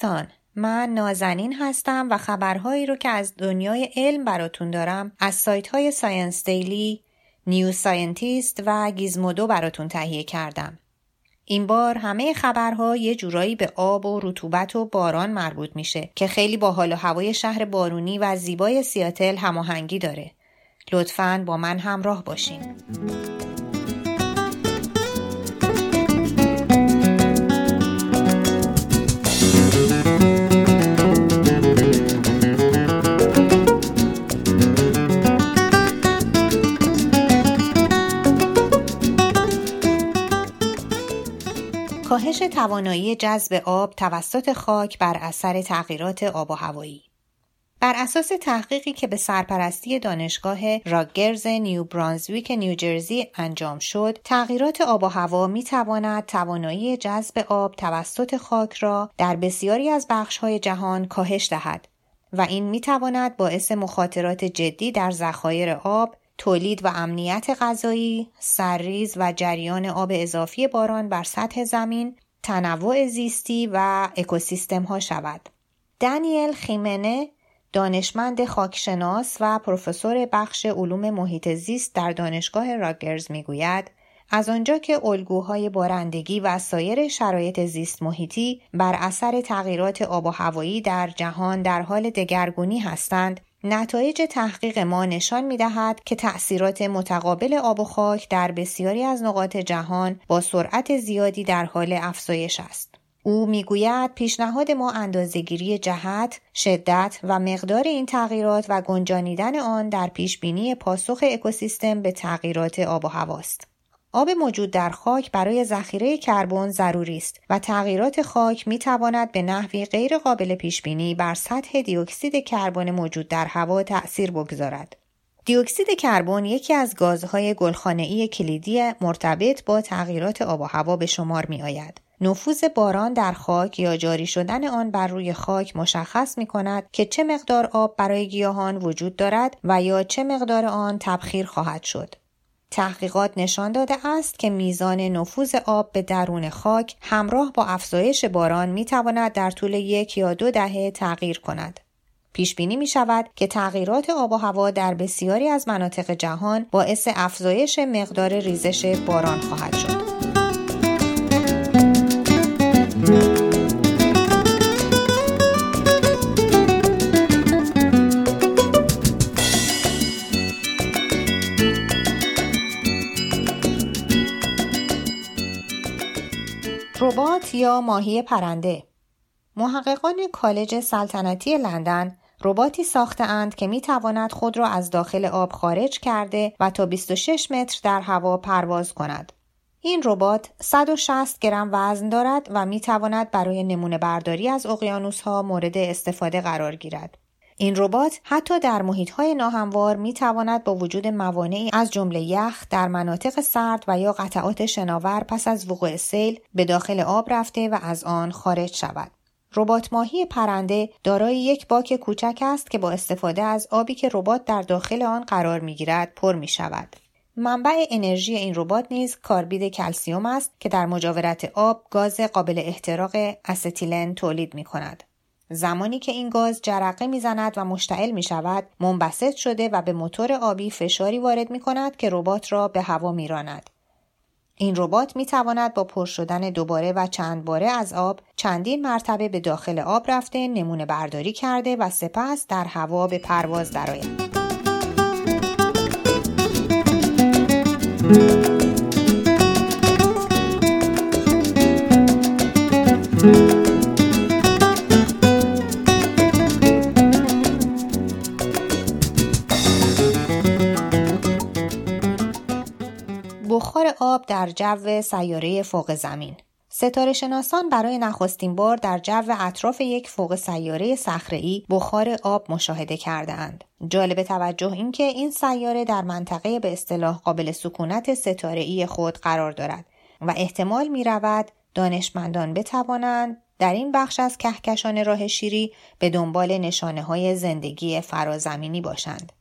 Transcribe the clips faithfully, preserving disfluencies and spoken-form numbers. دوستان، من نازنین هستم و خبرهایی رو که از دنیای علم براتون دارم از سایت‌های ساینس دیلی، نیو ساینتیست و گیزمودو براتون تهیه کردم. این بار همه خبرها یه جورایی به آب و رطوبت و باران مربوط میشه که خیلی با حال و هوای شهر بارونی و زیبای سیاتل هماهنگی داره. لطفاً با من همراه باشین. کاهش توانایی جذب آب توسط خاک بر اثر تغییرات آب و هوایی. بر اساس تحقیقی که به سرپرستی دانشگاه راگرز نیو برانزویک نیو جرزی انجام شد، تغییرات آب و هوا می تواند توانایی جذب آب توسط خاک را در بسیاری از بخش‌های جهان کاهش دهد و این می تواند باعث مخاطرات جدی در ذخایر آب، تولید و امنیت غذایی، سرریز و جریان آب اضافی باران بر سطح زمین، تنوع زیستی و اکوسیستم‌ها شود. دانیل خیمنه، دانشمند خاکشناس و پروفسور بخش علوم محیط زیست در دانشگاه راگرز میگوید از آنجا که الگوهای بارندگی و سایر شرایط زیست محیطی بر اثر تغییرات آب و هوایی در جهان در حال دگرگونی هستند، نتایج تحقیق ما نشان می‌دهد که تأثیرات متقابل آب و خاک در بسیاری از نقاط جهان با سرعت زیادی در حال افزایش است. او میگوید پیشنهاد ما اندازه‌گیری جهت، شدت و مقدار این تغییرات و گنجانیدن آن در پیشبینی پاسخ اکوسیستم به تغییرات آب و هواست. آب موجود در خاک برای ذخیره کربن ضروری است و تغییرات خاک می‌تواند به نحوی غیر قابل پیشبینی بر سطح دیوکسید کربن موجود در هوا تأثیر بگذارد. دیوکسید کربن یکی از گازهای گلخانه‌ای کلیدی مرتبط با تغییرات آب و هوا به شمار می‌آید. نفوذ باران در خاک یا جاری شدن آن بر روی خاک مشخص می‌کند که چه مقدار آب برای گیاهان وجود دارد و یا چه مقدار آن تبخیر خواهد شد. تحقیقات نشان داده است که میزان نفوذ آب به درون خاک همراه با افزایش باران می‌تواند در طول یک یا دو دهه تغییر کند. پیش بینی می شود که تغییرات آب و هوا در بسیاری از مناطق جهان باعث افزایش مقدار ریزش باران خواهد شد. ربات یا ماهی پرنده. محققان کالج سلطنتی لندن رباتی ساخته‌اند که می‌تواند خود را از داخل آب خارج کرده و تا بیست و شش متر در هوا پرواز کند. این ربات صد و شصت گرم وزن دارد و می‌تواند برای نمونه برداری از اقیانوس‌ها مورد استفاده قرار گیرد. این ربات حتی در محیط‌های ناهموار می‌تواند با وجود موانعی از جمله یخ در مناطق سرد و یا قطعات شناور پس از وقوع سیل به داخل آب رفته و از آن خارج شود. ربات ماهی پرنده دارای یک باک کوچک است که با استفاده از آبی که ربات در داخل آن قرار می‌گیرد پر می‌شود. منبع انرژی این ربات نیز کاربید کلسیم است که در مجاورت آب گاز قابل احتراق استیلن تولید می‌کند. زمانی که این گاز جرقه میزند و مشتعل می شود، منبسط شده و به موتور آبی فشاری وارد می کند که ربات را به هوا می راند. این ربات می تواند با پر شدن دوباره و چند باره از آب، چندین مرتبه به داخل آب رفته، نمونه برداری کرده و سپس در هوا به پرواز درآید. آب در جو سیاره فوق زمین. ستاره شناسان برای نخستین بار در جو اطراف یک فوق سیاره صخره‌ای بخار آب مشاهده کرده‌اند. جالب توجه این که این سیاره در منطقه به اصطلاح قابل سکونت ستاره‌ای خود قرار دارد و احتمال می‌رود دانشمندان بتوانند در این بخش از کهکشان راه شیری به دنبال نشانه‌های زندگی فرازمینی باشند.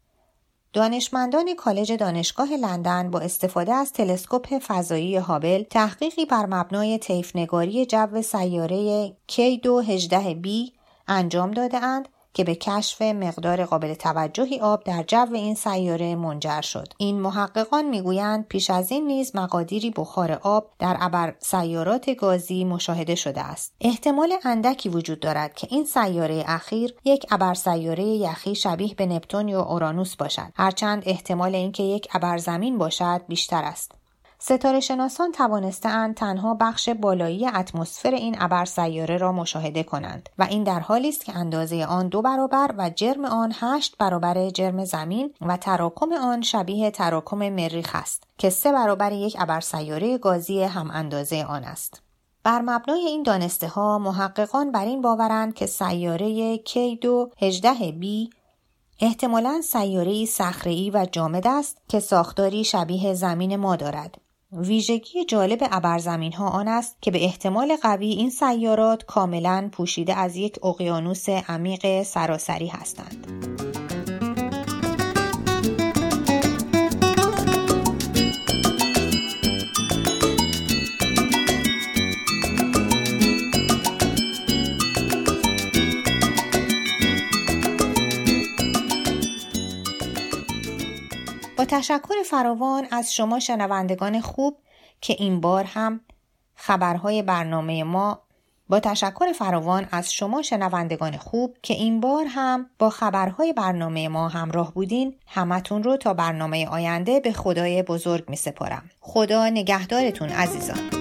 دانشمندان کالج دانشگاه لندن با استفاده از تلسکوپ فضایی هابل تحقیقی بر مبنای طیف‌نگاری جو سیاره کی دو هجده بی انجام داده‌اند که به کشف مقدار قابل توجهی آب در جو این سیاره منجر شد. این محققان میگویند پیش از این نیز مقادیری بخار آب در ابر سیارات گازی مشاهده شده است. احتمال اندکی وجود دارد که این سیاره اخیر یک ابر سیاره یخی شبیه به نپتون یا اورانوس باشد، هرچند احتمال اینکه یک ابر زمین باشد بیشتر است. ستاره شناسان توانسته‌اند تنها بخش بالایی اتمسفر این ابر سیاره را مشاهده کنند و این در حالی است که اندازه آن دو برابر و جرم آن هشت برابر جرم زمین و تراکم آن شبیه تراکم مریخ است که سه برابر یک ابر سیاره گازی هم اندازه آن است. بر مبنای این دانسته‌ها محققان بر این باورند که سیاره کی دو هجده بی احتمالاً سیاره‌ای صخره‌ای و جامد است که ساختاری شبیه زمین ما دارد. ویژگی جالب ابرزمین‌ها آن است که به احتمال قوی این سیارات کاملاً پوشیده از یک اقیانوس عمیق سراسری هستند. با تشکر فراوان از شما شنوندگان خوب که این بار هم خبرهای برنامه ما با تشکر فراوان از شما شنوندگان خوب که این بار هم با خبرهای برنامه ما همراه بودین، همتون رو تا برنامه آینده به خدای بزرگ می سپارم. خدا نگهدارتون عزیزان.